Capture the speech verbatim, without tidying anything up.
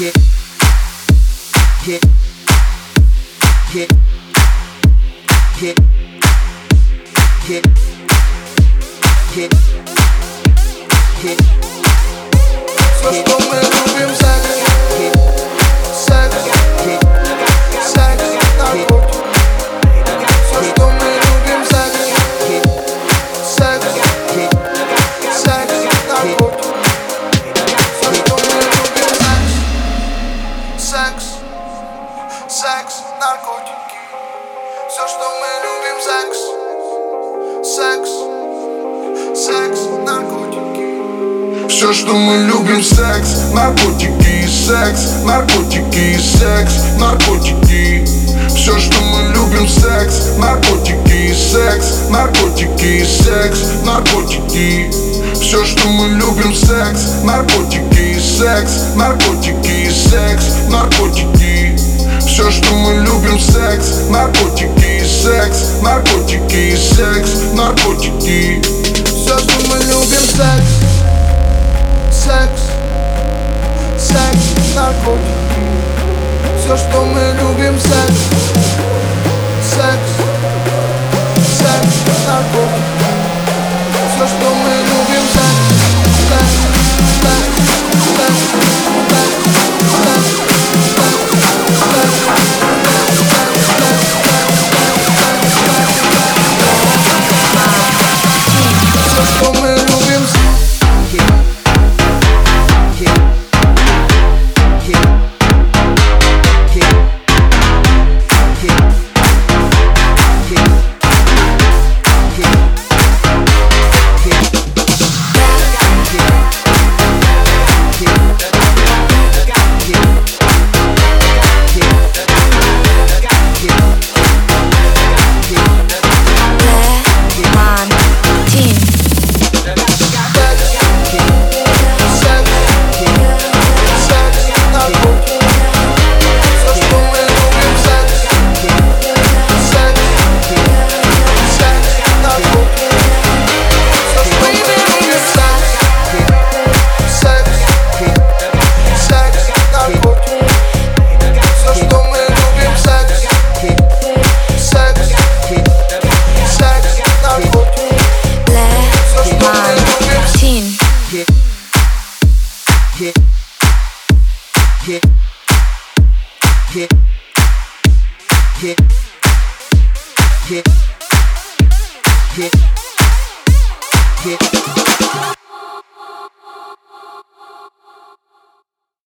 hit, hit, hit, hit, hit, hit, hit, все, что мы любим, секс, секс, секс, наркотики. Все, что мы любим, секс, секс, секс, наркотики. Все, что мы любим, секс, секс, секс, наркотики. Все, что мы любим, секс, секс, секс, наркотики. Все, что мы любим, секс, наркотики, секс, наркотики, секс, наркотики. Все, что мы любим, секс, наркотики, секс, наркотики, секс, наркотики. Все, что мы любим, секс, наркотики, секс, наркотики, секс, наркотики. Все, что мы любим, секс, наркотики, секс, наркотики, секс, наркотики. Все, что мы любим, секс, секс, секс, наркотики. Все, что мы любим, секс, секс, секс, наркотики. Все, что мы любим, секс, секс, секс, секс, секс, секс. Hit, hit, hit, hit, hit, hit, hit.